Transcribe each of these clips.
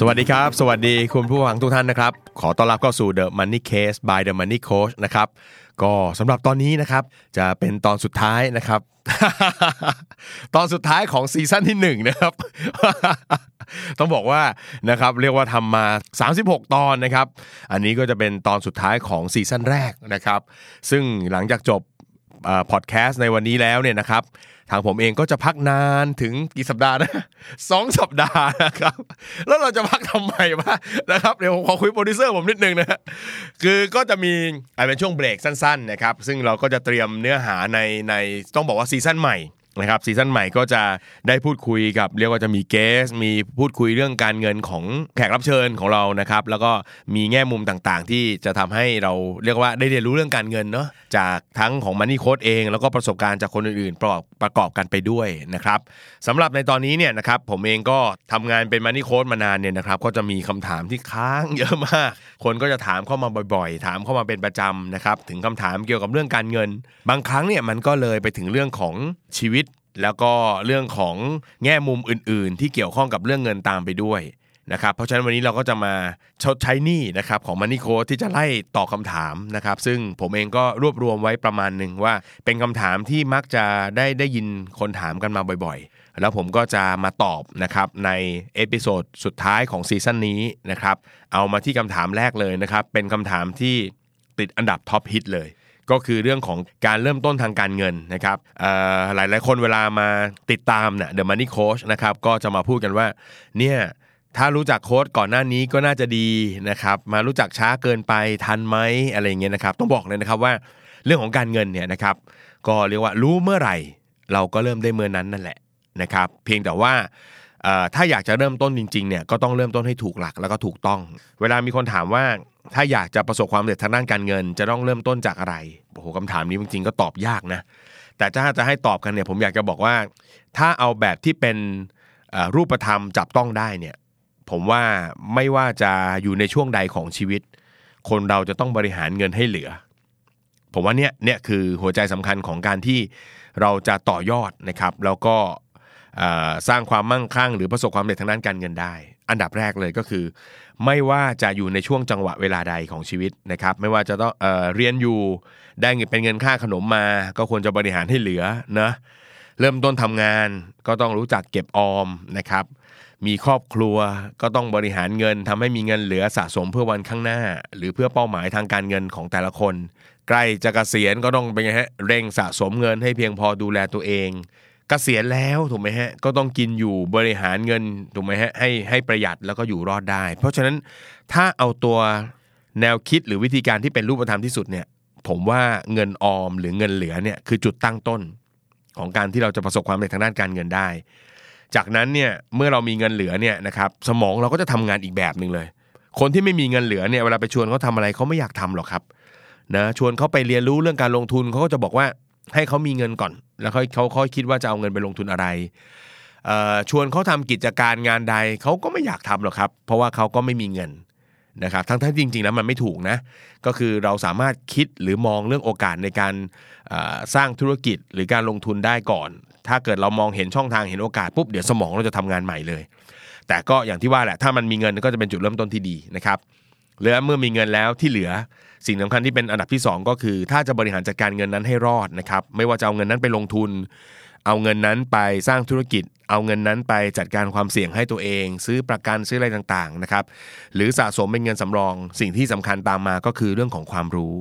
สวัสดีครับสวัสดีคุณผู้ฟังทุกท่านนะครับขอต้อนรับเข้าสู่ The Money Case by The Money Coach นะครับก็สำหรับตอนนี้นะครับจะเป็นตอนสุดท้ายนะครับ ตอนสุดท้ายของซีซั่นที่1นะครับ ต้องบอกว่านะครับเรียกว่าทำมา36ตอนนะครับอันนี้ก็จะเป็นตอนสุดท้ายของซีซั่นแรกนะครับซึ่งหลังจากจบพอดแคสต์ในวันนี้แล้วเนี่ยนะครับทางผมเองก็จะพักนานถึงกี่สัปดาห์นะ2สัปดาห์นะครับแล้วเราจะพักทำไมวะนะครับเดี๋ยวผมขอคุยโปรดิวเซอร์ผมนิดนึงนะคือก็จะมีเป็นช่วงเบรกสั้นๆนะครับซึ่งเราก็จะเตรียมเนื้อหาในต้องบอกว่าซีซั่นใหม่นะครับซีซั่นใหม่ก็จะได้พูดคุยกับเรียกว่าจะมีเกสมีพูดคุยเรื่องการเงินของแขกรับเชิญของเรานะครับแล้วก็มีแง่มุมต่างๆที่จะทำให้เราเรียกว่าได้เรียนรู้เรื่องการเงินเนาะจากทั้งของ Money Coach เองแล้วก็ประสบการณ์จากคนอื่นๆประกอบกันไปด้วยนะครับสำหรับในตอนนี้เนี่ยนะครับผมเองก็ทำงานเป็น Money Coach มานานเนี่ยนะครับก็จะมีคำถามที่ค้างเยอะมากคนก็จะถามเข้ามาบ่อยๆถามเข้ามาเป็นประจำนะครับถึงคำถามเกี่ยวกับเรื่องการเงินบางครั้งเนี่ยมันก็เลยไปถึงเรื่องของชีวิตแล้วก็เรื่องของแง่มุมอื่นๆที่เกี่ยวข้องกับเรื่องเงินตามไปด้วยนะครับเพราะฉะนั้นวันนี้เราก็จะมาชดใช้หนี้นะครับของ Money Coach ที่จะไล่ตอบคำถามนะครับซึ่งผมเองก็รวบรวมไว้ประมาณนึงว่าเป็นคำถามที่มักจะได้ยินคนถามกันมาบ่อยๆแล้วผมก็จะมาตอบนะครับในเอพิโซดสุดท้ายของซีซั่นนี้นะครับเอามาที่คำถามแรกเลยนะครับเป็นคำถามที่ติดอันดับท็อปฮิตเลยก็คือเรื่องของการเริ่มต้นทางการเงินนะครับหลายๆคนเวลามาติดตามเนี่ย The Money Coach นะครับก็จะมาพูดกันว่าเนี่ยถ้ารู้จักโค้ชก่อนหน้านี้ก็น่าจะดีนะครับมารู้จักช้าเกินไปทันไหมอะไรอย่างเงี้ยนะครับต้องบอกเลยนะครับว่าเรื่องของการเงินเนี่ยนะครับก็เรียกว่ารู้เมื่อไหร่เราก็เริ่มได้เมื่อนั้นนั่นแหละนะครับเพียงแต่ว่าถ้าอยากจะเริ่มต้นจริงๆเนี่ยก็ต้องเริ่มต้นให้ถูกหลักแล้วก็ถูกต้องเวลามีคนถามว่าถ้าอยากจะประสบความสำเร็จทางด้านการเงินจะต้องเริ่มต้นจากอะไรโอ้โหคำถามนี้จริงๆก็ตอบยากนะแต่ถ้าจะให้ตอบกันเนี่ยผมอยากจะบอกว่าถ้าเอาแบบที่เป็นรูปธรรมจับต้องได้เนี่ยผมว่าไม่ว่าจะอยู่ในช่วงใดของชีวิตคนเราจะต้องบริหารเงินให้เหลือผมว่าเนี่ยคือหัวใจสำคัญของการที่เราจะต่อยอดนะครับแล้วก็สร้างความมั่งคั่งหรือประสบความสำเร็จทางด้านการเงินได้อันดับแรกเลยก็คือไม่ว่าจะอยู่ในช่วงจังหวะเวลาใดของชีวิตนะครับไม่ว่าจะต้องเรียนอยู่ได้เป็นเงินค่าขนมมาก็ควรจะบริหารให้เหลือนะเริ่มต้นทำงานก็ต้องรู้จักเก็บออมนะครับมีครอบครัวก็ต้องบริหารเงินทำให้มีเงินเหลือสะสมเพื่อวันข้างหน้าหรือเพื่อเป้าหมายทางการเงินของแต่ละคนใกล้จะเกษียณก็ต้องเป็นไงฮะเร่งสะสมเงินให้เพียงพอดูแลตัวเองเกษียณแล้วถูกไหมฮะก็ต้องกินอยู่บริหารเงินถูกไหมฮะให้ประหยัดแล้วก็อยู่รอดได้เพราะฉะนั้นถ้าเอาตัวแนวคิดหรือวิธีการที่เป็นรูปธรรมที่สุดเนี่ยผมว่าเงินออมหรือเงินเหลือเนี่ยคือจุดตั้งต้นของการที่เราจะประสบความสำเร็จทางด้านการเงินได้จากนั้นเนี่ยเมื่อเรามีเงินเหลือเนี่ยนะครับสมองเราก็จะทำงานอีกแบบนึงเลยคนที่ไม่มีเงินเหลือเนี่ยเวลาไปชวนเขาทำอะไรเขาไม่อยากทำหรอกครับนะชวนเขาไปเรียนรู้เรื่องการลงทุนเขาก็จะบอกว่าให้เขามีเงินก่อนแล้วเขาค่อยคิดว่าจะเอาเงินไปลงทุนอะไรชวนเขาทำกิจการงานใดเขาก็ไม่อยากทำหรอกครับเพราะว่าเขาก็ไม่มีเงินนะครับทั้งจริงๆแล้วมันไม่ถูกนะก็คือเราสามารถคิดหรือมองเรื่องโอกาสในการสร้างธุรกิจหรือการลงทุนได้ก่อนถ้าเกิดเรามองเห็นช่องทางเห็นโอกาสปุ๊บเดี๋ยวสมองเราจะทำงานใหม่เลยแต่ก็อย่างที่ว่าแหละถ้ามันมีเงินก็จะเป็นจุดเริ่มต้นที่ดีนะครับและเมื่อมีเงินแล้วที่เหลือสิ่งสำคัญที่เป็นอันดับที่2ก็คือถ้าจะบริหารจัดการเงินนั้นให้รอดนะครับไม่ว่าจะเอาเงินนั้นไปลงทุนเอาเงินนั้นไปสร้างธุรกิจเอาเงินนั้นไปจัดการความเสี่ยงให้ตัวเองซื้อประกันซื้ออะไรต่างๆนะครับหรือสะสมเป็นเงินสำรองสิ่งที่สำคัญตามมาก็คือเรื่องของความรู้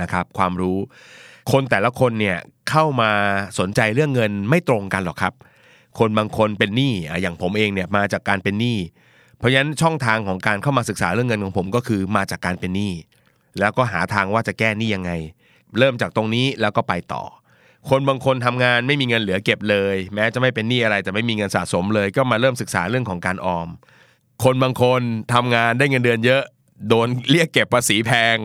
นะครับความรู้คนแต่ละคนเนี่ยเข้ามาสนใจเรื่องเงินไม่ตรงกันหรอกครับคนบางคนเป็นหนี้อย่างผมเองเนี่ยมาจากการเป็นหนี้เพราะฉะนั้นช่องทางของการเข้ามาศึกษาเรื่องเงินของผมก็คือมาจากการเป็นหนี้แล้วก็หาทางว่าจะแก้หนี้ยังไงเริ่มจากตรงนี้แล้วก็ไปต่อคนบางคนทำงานไม่มีเงินเหลือเก็บเลยแม้จะไม่เป็นหนี้อะไรแต่ไม่มีเงินสะสมเลยก็มาเริ่มศึกษาเรื่องของการออมคนบางคนทำงานได้เงินเดือนเยอะ โดนเรียกเก็บภาษีแพง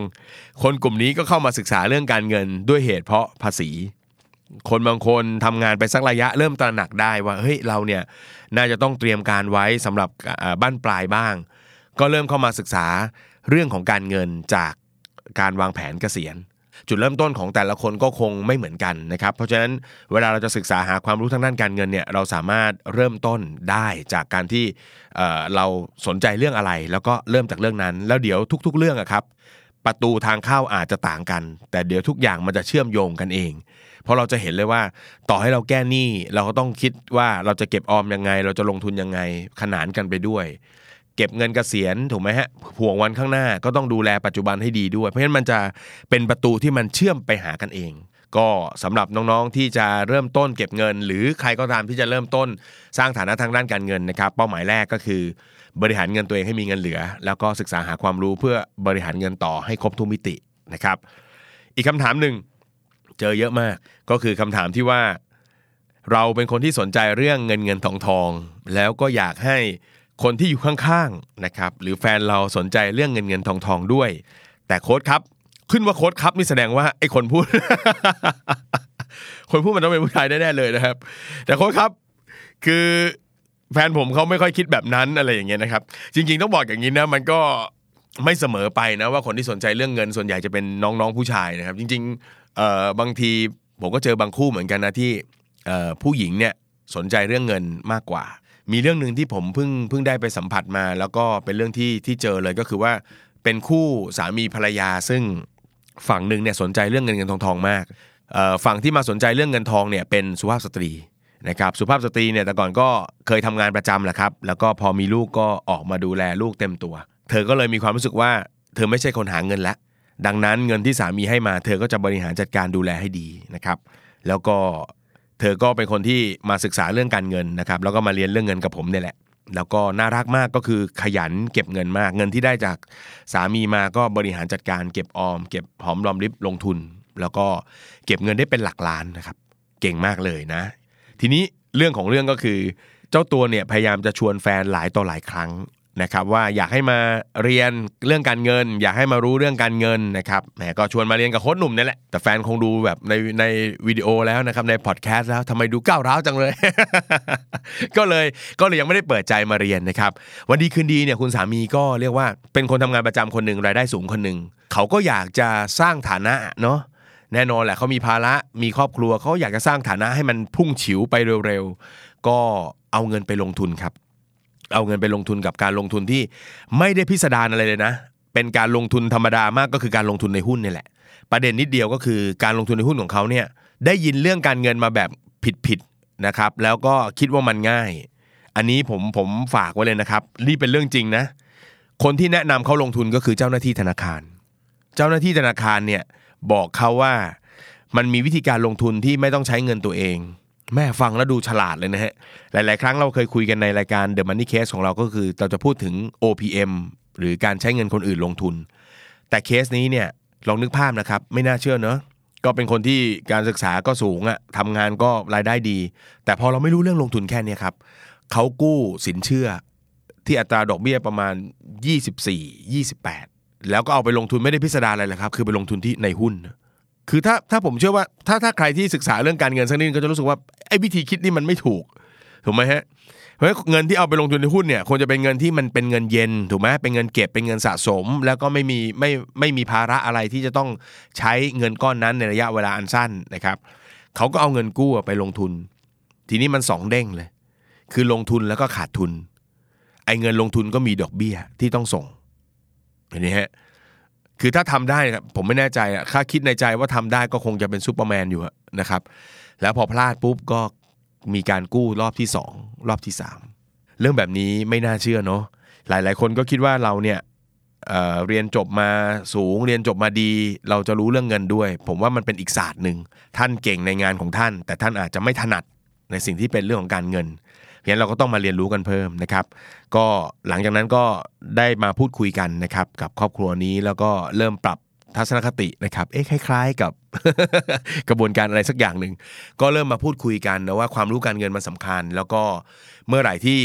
คนกลุ่มนี้ก็เข้ามาศึกษาเรื่องการเงินด้วยเหตุเพราะภาษีคนบางคนทำงานไปสักระยะเริ่มตระหนักได้ว่าเฮ้ยเราเนี่ยน่าจะต้องเตรียมการไว้สำหรับบั้นปลายบ้างก็เริ่มเข้ามาศึกษาเรื่องของการเงินจากการวางแผนเกษียณจุดเริ่มต้นของแต่ละคนก็คงไม่เหมือนกันนะครับเพราะฉะนั้นเวลาเราจะศึกษาหาความรู้ทางด้านการเงินเนี่ยเราสามารถเริ่มต้นได้จากการที่เราสนใจเรื่องอะไรแล้วก็เริ่มจากเรื่องนั้นแล้วเดี๋ยวทุกๆเรื่องครับประตูทางเข้าอาจจะต่างกันแต่เดี๋ยวทุกอย่างมันจะเชื่อมโยงกันเองเพราะเราจะเห็นเลยว่าต่อให้เราแก้หนี้เราก็ต้องคิดว่าเราจะเก็บออมยังไงเราจะลงทุนยังไงขนานกันไปด้วยเก็บเงินเกษียณถูกไหมฮะห่วงวันข้างหน้าก็ต้องดูแลปัจจุบันให้ดีด้วยเพราะฉะนั้นมันจะเป็นประตูที่มันเชื่อมไปหากันเองก็สำหรับน้องๆที่จะเริ่มต้นเก็บเงินหรือใครก็ตามที่จะเริ่มต้นสร้างฐานะทางด้านการเงินนะครับเป้าหมายแรกก็คือบริหารเงินตัวเองให้มีเงินเหลือแล้วก็ศึกษาหาความรู้เพื่อบริหารเงินต่อให้ครบทุกมิตินะครับอีกคำถามนึงเจอเยอะมากก็คือคำถามที่ว่าเราเป็นคนที่สนใจเรื่องเงินทองแล้วก็อยากให้คนที่อยู่ข้างๆนะครับหรือแฟนเราสนใจเรื่องเงินทองด้วยแต่โค้ชครับขึ้นว่าโค้ชครับนี่แสดงว่าไอ้คนพูด คนพูดมันต้องเป็นผู้ชายแน่ๆเลยนะครับแต่โค้ชครับคือแฟนผมเขาไม่ค่อยคิดแบบนั้นอะไรอย่างเงี้ยนะครับจริงๆต้องบอกอย่างนี้นะมันก็ไม่เสมอไปนะว่าคนที่สนใจเรื่องเงินส่วนใหญ่จะเป็นน้องๆผู้ชายนะครับจริงๆบางทีผมก็เจอบางคู่เหมือนกันนะที่ผู้หญิงเนี่ยสนใจเรื่องเงินมากกว่ามีเรื่องนึงที่ผมเพิ่งได้ไปสัมผัสมาแล้วก็เป็นเรื่องที่เจอเลยก็คือว่าเป็นคู่สามีภรรยาซึ่งฝั่งนึงเนี่ยสนใจเรื่องเงินทองมากฝั่งที่มาสนใจเรื่องเงินทองเนี่ยเป็นสุภาพสตรีนะครับสุภาพสตรีเนี่ยแต่ก่อนก็เคยทำงานประจำแหละครับแล้วก็พอมีลูกก็ออกมาดูแลลูกเต็มตัวเธอก็เลยมีความรู้สึกว่าเธอไม่ใช่คนหาเงินแล้วดังนั้นเงินที่สามีให้มาเธอก็จะบริหารจัดการดูแลให้ดีนะครับแล้วก็เธอก็เป็นคนที่มาศึกษาเรื่องการเงินนะครับแล้วก็มาเรียนเรื่องเงินกับผมเนี่ยแหละแล้วก็น่ารักมากก็คือขยันเก็บเงินมากเงินที่ได้จากสามีมาก็บริหารจัดการเก็บออมเก็บหอมรอมริบลงทุนแล้วก็เก็บเงินได้เป็นหลักล้านนะครับเก่งมากเลยนะทีนี้เรื่องก็คือเจ้าตัวเนี่ยพยายามจะชวนแฟนหลายต่อหลายครั้งนะครับว่าอยากให้มาเรียนเรื่องการเงินอยากให้มารู้เรื่องการเงินนะครับแหมก็ชวนมาเรียนกับโค้ชหนุ่มนี่แหละแต่แฟนคงดูแบบในวิดีโอแล้วนะครับในพอดแคสต์แล้วทำไมดูก้าวร้าวจังเลย ก็เลยยังไม่ได้เปิดใจมาเรียนนะครับวันดีคืนดีเนี่ยคุณสามีก็เรียกว่าเป็นคนทำงานประจำคนหนึ่งรายได้สูงคนหนึ่งเขาก็อยากจะสร้างฐานะเนาะแน่นอนแหละเขามีภาระมีครอบครัวเขาอยากจะสร้างฐานะให้มันพุ่งฉิวไปเร็วๆก็เอาเงินไปลงทุนครับเอาเงินไปลงทุนกับการลงทุนที่ไม่ได้พิสดารอะไรเลยนะเป็นการลงทุนธรรมดามากก็คือการลงทุนในหุ้นนี่แหละประเด็นนิดเดียวก็คือการลงทุนในหุ้นของเขาเนี่ยได้ยินเรื่องการเงินมาแบบผิดๆนะครับแล้วก็คิดว่ามันง่ายอันนี้ผมฝากไว้เลยนะครับนี่เป็นเรื่องจริงนะคนที่แนะนำเขาลงทุนก็คือเจ้าหน้าที่ธนาคารเจ้าหน้าที่ธนาคารเนี่ยบอกเขาว่ามันมีวิธีการลงทุนที่ไม่ต้องใช้เงินตัวเองแม่ฟังแล้วดูฉลาดเลยนะฮะหลายๆครั้งเราเคยคุยกันในรายการ The Money Case ของเราก็คือเราจะพูดถึง OPM หรือการใช้เงินคนอื่นลงทุนแต่เคสนี้เนี่ยลองนึกภาพนะครับไม่น่าเชื่อเนอะก็เป็นคนที่การศึกษาก็สูงอะทำงานก็รายได้ดีแต่พอเราไม่รู้เรื่องลงทุนแค่นี้ครับเขากู้สินเชื่อที่อัตราดอกเบี้ยประมาณ 24-28 แล้วก็เอาไปลงทุนไม่ได้พิสดารอะไรเลยครับคือไปลงทุนที่ในหุ้นคือถ้าผมเชื่อว่าถ้าใครที่ศึกษาเรื่องการเงินสักนิดก็จะรู้สึกว่าไอ้วิธีคิดนี่มันไม่ถูกถูกไหมฮะเพราะเงินที่เอาไปลงทุนในหุ้นเนี่ยควรจะเป็นเงินที่มันเป็นเงินเย็นถูกไหมเป็นเงินเก็บเป็นเงินสะสมแล้วก็ไม่มีภาระอะไรที่จะต้องใช้เงินก้อนนั้นในระยะเวลาอันสั้นนะครับเขาก็เอาเงินกู้ไปลงทุนทีนี้มันสองเด้งเลยคือลงทุนแล้วก็ขาดทุนไอ้เงินลงทุนก็มีดอกเบี้ยที่ต้องส่งเห็นไหมฮะคือถ้าทำได้ครับผมไม่แน่ใจอะถ้าคิดในใจว่าทำได้ก็คงจะเป็นซูเปอร์แมนอยู่นะครับแล้วพอพลาดปุ๊บก็มีการกู้รอบที่2รอบที่3เรื่องแบบนี้ไม่น่าเชื่อเนาะหลายๆคนก็คิดว่าเราเนี่ยเรียนจบมาสูงเรียนจบมาดีเราจะรู้เรื่องเงินด้วยผมว่ามันเป็นอีกศาสตร์นึงท่านเก่งในงานของท่านแต่ท่านอาจจะไม่ถนัดในสิ่งที่เป็นเรื่องของการเงินเพราะฉะนั้นเราก็ต้องมาเรียนรู้กันเพิ่มนะครับก็หลังจากนั้นก็ได้มาพูดคุยกันนะครับกับครอบครัวนี้แล้วก็เริ่มปรับทัศนคตินะครับเอ๊ะคล้ายๆกับ กระบวนการอะไรสักอย่างนึงก็เริ่มมาพูดคุยกันนะว่าความรู้การเงินมันสำคัญแล้วก็เมื่อไหร่ที่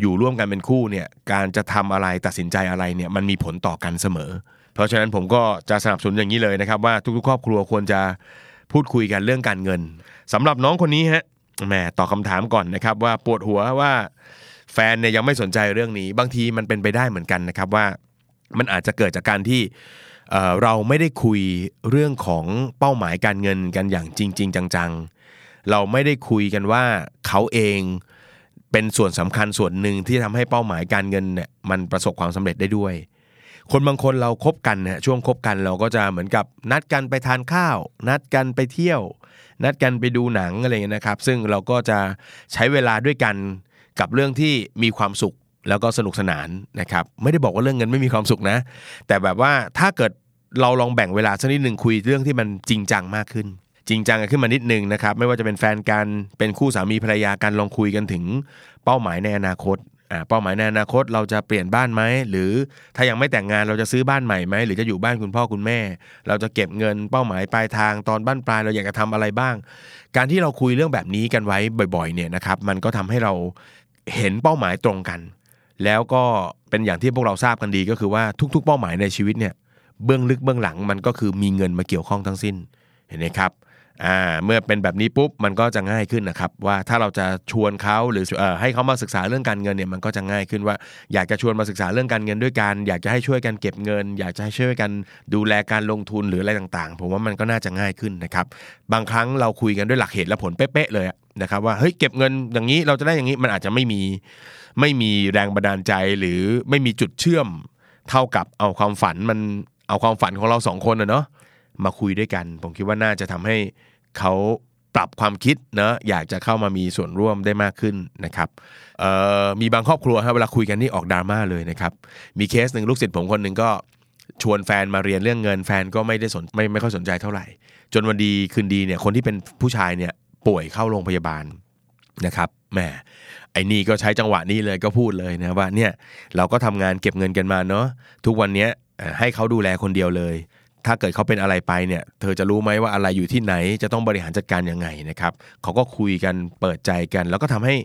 อยู่ร่วมกันเป็นคู่เนี่ยการจะทำอะไรตัดสินใจอะไรเนี่ยมันมีผลต่อกันเสมอเพราะฉะนั้นผมก็จะสนับสนุนอย่างนี้เลยนะครับว่าทุกๆครอบครัวควรจะพูดคุยกันเรื่องการเงินสำหรับน้องคนนี้ฮะแหมตอบคำถามก่อนนะครับว่าปวดหัวว่าแฟนเนี่ยยังไม่สนใจเรื่องนี้บางทีมันเป็นไปได้เหมือนกันนะครับว่ามันอาจจะเกิดจากการที่เราไม่ได้คุยเรื่องของเป้าหมายการเงินกันอย่างจริงๆจังๆเราไม่ได้คุยกันว่าเขาเองเป็นส่วนสำคัญส่วนหนึ่งที่ทำให้เป้าหมายการเงินเนี่ยมันประสบความสำเร็จได้ด้วยคนบางคนเราคบกันฮะช่วงคบกันเราก็จะเหมือนกับนัดกันไปทานข้าวนัดกันไปเที่ยวนัดกันไปดูหนังอะไรอย่างนี้นะครับซึ่งเราก็จะใช้เวลาด้วยกันกับเรื่องที่มีความสุขแล้วก็สนุกสนานนะครับไม่ได้บอกว่าเรื่องเงินไม่มีความสุขนะแต่แบบว่าถ้าเกิดเราลองแบ่งเวลาสักนิดนึงคุยเรื่องที่มันจริงจังมากขึ้นจริงจังขึ้นมานิดนึงนะครับไม่ว่าจะเป็นแฟนกันเป็นคู่สามีภรรยากันลองคุยกันถึงเป้าหมายในอนาคตเป้าหมายในอนาคตเราจะเปลี่ยนบ้านไหมหรือถ้ายังไม่แต่งงานเราจะซื้อบ้านใหม่ไหมหรือจะอยู่บ้านคุณพ่อคุณแม่เราจะเก็บเงินเป้าหมายปลายทางตอนบ้านปลายเราอยากจะทำอะไรบ้างการที่เราคุยเรื่องแบบนี้กันไว้บ่อยๆเนี่ยนะครับมันก็ทำให้เราเห็นเป้าหมายตรงกันแล้วก็เป็นอย่างที่พวกเราทราบกันดีก็คือว่าทุกๆเป้าหมายในชีวิตเนี่ยเบื้องลึกเบื้องหลังมันก็คือมีเงินมาเกี่ยวข้องทั้งสิ้นเห็นไหมครับเมื่อเป็นแบบนี้ปุ๊บมันก็จะง่ายขึ้นนะครับว่าถ้าเราจะชวนเขาหรือให้เขามาศึกษาเรื่องการเงินเนี่ยมันก็จะง่ายขึ้นว่าอยากจะชวนมาศึกษาเรื่องการเงินด้วยกันอยากจะให้ช่วยกันเก็บเงินอยากจะให้ช่วยกันดูแลการลงทุนหรืออะไรต่างๆผมว่ามันก็น่าจะง่ายขึ้นนะครับบางครั้งเราคุยกันด้วยหลักเหตุและผลเป๊ะๆเลยนะครับว่าเฮ้ยเก็บเงินอย่างนี้เราจะได้อย่างนี้มันอาจจะไม่มีแรงบันดาลใจหรือไม่มีจุดเชื่อมเท่ากับเอาความฝันของเราสองคนเนาะมาคุยด้วยกันผมคิดว่าน่าจะทำให้เขาปรับความคิดเนอะอยากจะเข้ามามีส่วนร่วมได้มากขึ้นนะครับมีบางครอบครัวครับเวลาคุยกันนี่ออกดราม่าเลยนะครับมีเคสหนึ่งลูกศิษย์ผมคนหนึ่งก็ชวนแฟนมาเรียนเรื่องเงินแฟนก็ไม่ค่อยสนใจเท่าไหร่จนวันดีคืนดีเนี่ยคนที่เป็นผู้ชายเนี่ยป่วยเข้าโรงพยาบาลนะครับแหมไอ้นี่ก็ใช้จังหวะนี้เลยก็พูดเลยนะว่าเนี่ยเราก็ทำงานเก็บเงินกันมาเนาะทุกวันนี้ให้เขาดูแลคนเดียวเลยถ้าเกิดเขาเป็นอะไรไปเนี่ยเธอจะรู้ไหมว่าอะไรอยู่ที่ไหนจะต้องบริหารจัดการยังไงนะครับเขาก็คุยกันเปิดใจกันแล้วก็ทำให้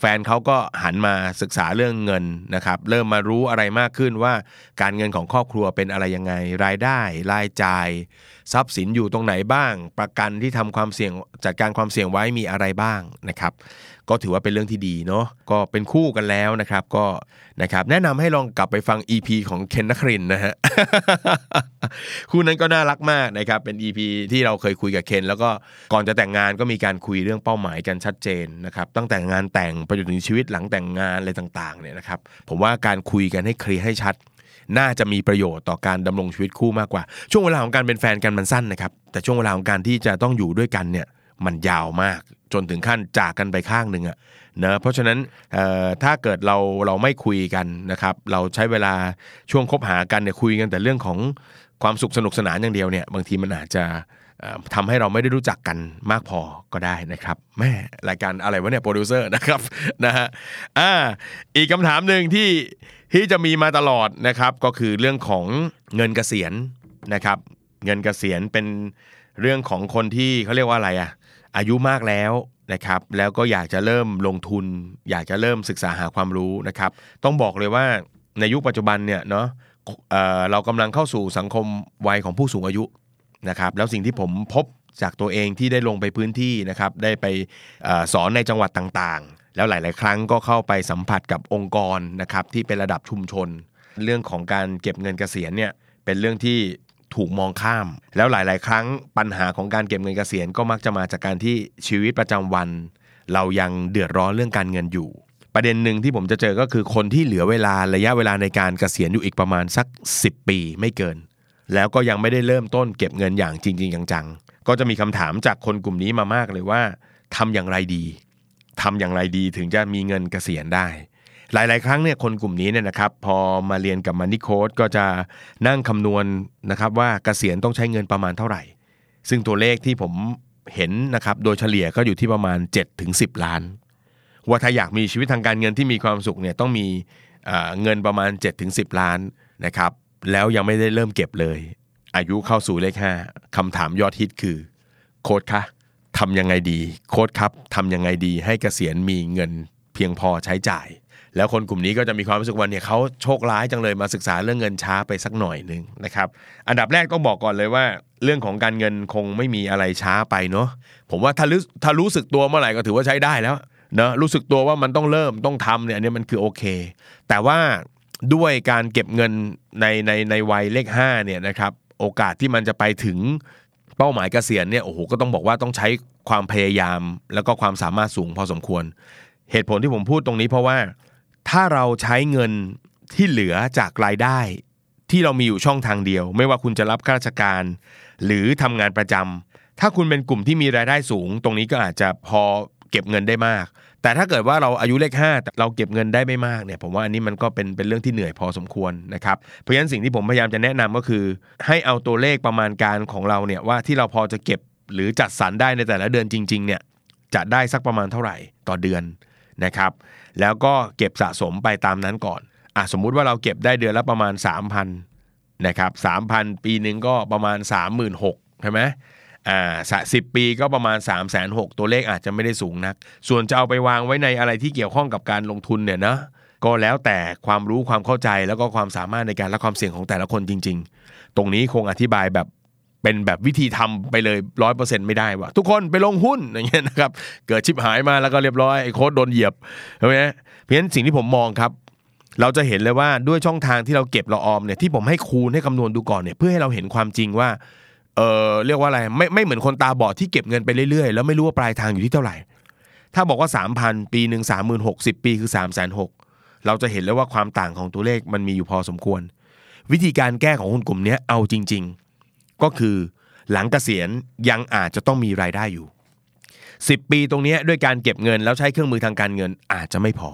แฟนเขาก็หันมาศึกษาเรื่องเงินนะครับเริ่มมารู้อะไรมากขึ้นว่าการเงินของครอบครัวเป็นอะไรยังไงรายได้รายจ่ายทรัพย์สินอยู่ตรงไหนบ้างประกันที่ทำความเสี่ยงจัดการความเสี่ยงไว้มีอะไรบ้างนะครับก็ถือว่าเป็นเรื่องที่ดีเนาะก็เป็นคู่กันแล้วนะครับก็นะครับแนะนำให้ลองกลับไปฟัง EP ของเคนนครินนะฮะ คู่นั้นก็น่ารักมากนะครับเป็น EP ที่เราเคยคุยกับเคนแล้วก็ก่อนจะแต่งงานก็มีการคุยเรื่องเป้าหมายกันชัดเจนนะครับตั้งแต่งานแต่งไปจนถึงชีวิตหลังแต่งงานอะไรต่างๆเนี่ยนะครับผมว่าการคุยกันให้เคลียร์ให้ชัดน่าจะมีประโยชน์ต่อการดำรงชีวิตคู่มากกว่าช่วงเวลาของการเป็นแฟนกันมันสั้นนะครับแต่ช่วงเวลาของการที่จะต้องอยู่ด้วยกันเนี่ยมันยาวมากจนถึงขั้นจากกันไปข้างนึงอ่ะนะเพราะฉะนั้นถ้าเกิดเราไม่คุยกันนะครับเราใช้เวลาช่วงคบหากันเนี่ยคุยกันแต่เรื่องของความสุขสนุกสนานอย่างเดียวเนี่ยบางทีมันอาจจะทำให้เราไม่ได้รู้จักกันมากพอก็ได้นะครับแม่รายการอะไรวะเนี่ยโปรดิวเซอร์นะครับนะฮะอีกคำถามนึงที่จะมีมาตลอดนะครับก็คือเรื่องของเงินเกษียณนะครับเงินเกษียณเป็นเรื่องของคนที่เขาเรียกว่าอะไรอ่ะอายุมากแล้วนะครับแล้วก็อยากจะเริ่มลงทุนอยากจะเริ่มศึกษาหาความรู้นะครับต้องบอกเลยว่าในยุคปัจจุบันเนี่ยเนาะเรากำลังเข้าสู่สังคมวัยของผู้สูงอายุนะครับแล้วสิ่งที่ผมพบจากตัวเองที่ได้ลงไปพื้นที่นะครับได้ไปสอนในจังหวัดต่างๆแล้วหลายๆครั้งก็เข้าไปสัมผัสกับองค์กรนะครับที่เป็นระดับชุมชนเรื่องของการเก็บเงินเกษียณเนี่ยเป็นเรื่องที่ถูกมองข้ามแล้วหลายๆครั้งปัญหาของการเก็บเงินเกษียณก็มักจะมาจากการที่ชีวิตประจำวันเรายังเดือดร้อนเรื่องการเงินอยู่ประเด็นหนึ่งที่ผมจะเจอก็คือคนที่เหลือเวลาระยะเวลาในการเกษียณอยู่อีกประมาณสัก10ปีไม่เกินแล้วก็ยังไม่ได้เริ่มต้นเก็บเงินอย่างจริงๆจังๆก็จะมีคำถามจากคนกลุ่มนี้มามากเลยว่าทำอย่างไรดีถึงจะมีเงินเกษียณได้หลายๆครั้งเนี่ยคนกลุ่มนี้เนี่ยนะครับพอมาเรียนกับ Money Coach ก็จะนั่งคำนวณนะครับว่าเกษียณต้องใช้เงินประมาณเท่าไหร่ซึ่งตัวเลขที่ผมเห็นนะครับโดยเฉลี่ยก็อยู่ที่ประมาณ 7-10 ล้านว่าถ้าอยากมีชีวิตทางการเงินที่มีความสุขเนี่ยต้องมีเงินประมาณ 7-10 ล้านนะครับแล้วยังไม่ได้เริ่มเก็บเลยอายุเข้าสู่เลข5คำถามยอดฮิตคือโค้ชคะทำยังไงดีโค้ชครับทำยังไงดีให้เกษียณมีเงินเพียงพอใช้จ่าย แล้วคนกลุ่มนี้ก็จะมีความรู้สึกว่าเนี่ยเขาโชคร้ายจังเลยมาศึกษาเรื่องเงินช้าไปสักหน่อยนึงนะครับอันดับแรกต้องบอกก่อนเลยว่าเรื่องของการเงินคงไม่มีอะไรช้าไปเนาะผมว่าถ้ารู้สึกตัวเมื่อไหร่ก็ถือว่าใช้ได้แล้วเนาะรู้สึกตัวว่ามันต้องเริ่มต้องทำเนี่ยอันนี้มันคือโอเคแต่ว่าด้วยการเก็บเงินในวัยเลข5เนี่ยนะครับโอกาสที่มันจะไปถึงเป้าหมายเกษียณเนี่ยโอ้โหก็ต้องบอกว่าต้องใช้ความพยายามแล้วก็ความสามารถสูงพอสมควรเหตุผลที่ผมพูดตรงนี้เพราะว่าถ้าเราใช้เงินที่เหลือจากรายได้ที่เรามีอยู่ช่องทางเดียวไม่ว่าคุณจะรับข้าราชการหรือทำงานประจำถ้าคุณเป็นกลุ่มที่มีรายได้สูงตรงนี้ก็อาจจะพอเก็บเงินได้มากแต่ถ้าเกิดว่าเราอายุเลข5แต่เราเก็บเงินได้ไม่มากเนี่ยผมว่าอันนี้มันก็เป็นเรื่องที่เหนื่อยพอสมควรนะครับเพราะฉะนั้นสิ่งที่ผมพยายามจะแนะนำก็คือให้เอาตัวเลขประมาณการของเราเนี่ยว่าที่เราพอจะเก็บหรือจัดสรรได้ในแต่ละเดือนจริงๆเนี่ยจะได้สักประมาณเท่าไหร่ต่อเดือนนะครับแล้วก็เก็บสะสมไปตามนั้นก่อนสมมุติว่าเราเก็บได้เดือนละประมาณ 3,000 นะครับ 3,000 ปีนึงก็ประมาณ 36,000 ใช่มั้ย10ปีก็ประมาณ 360,000 ตัวเลขอาจจะไม่ได้สูงนักส่วนจะเอาไปวางไว้ในอะไรที่เกี่ยวข้องกับการลงทุนเนี่ยนะก็แล้วแต่ความรู้ความเข้าใจแล้วก็ความสามารถในการรับความเสี่ยงของแต่ละคนจริงๆตรงนี้คงอธิบายแบบเป็นแบบวิธีทำไปเลย 100% ไม่ได้ว่ะทุกคนไปลงหุ้นอย่างเงี้ยนะครับเกิดชิบหายมาแล้วก็เรียบร้อยไอ้โค้ดโดนเหยียบใช่มั้ยเพราะฉะนั้นสิ่งที่ผมมองครับเราจะเห็นเลยว่าด้วยช่องทางที่เราเก็บเราออมเนี่ยที่ผมให้คูณให้คำนวณดูก่อนเนี่ยเพื่อให้เราเห็นความจริงว่าเรียกว่าอะไรไม่เหมือนคนตาบอดที่เก็บเงินไปเรื่อยๆแล้วไม่รู้ว่าปลายทางอยู่ที่เท่าไหร่ถ้าบอกว่า 3,000 ปีนึง 36,000 10 ปีคือ 360,000 เราจะเห็นเลยว่าความต่างของตัวเลขมันมีอยู่พอสมควรวิธีการแก้ของคนกลุ่มนี้เอาจริงๆก็คือหลังเกษียณยังอาจจะต้องมีรายได้อยู่10ปีตรงนี้ด้วยการเก็บเงินแล้วใช้เครื่องมือทางการเงินอาจจะไม่พอ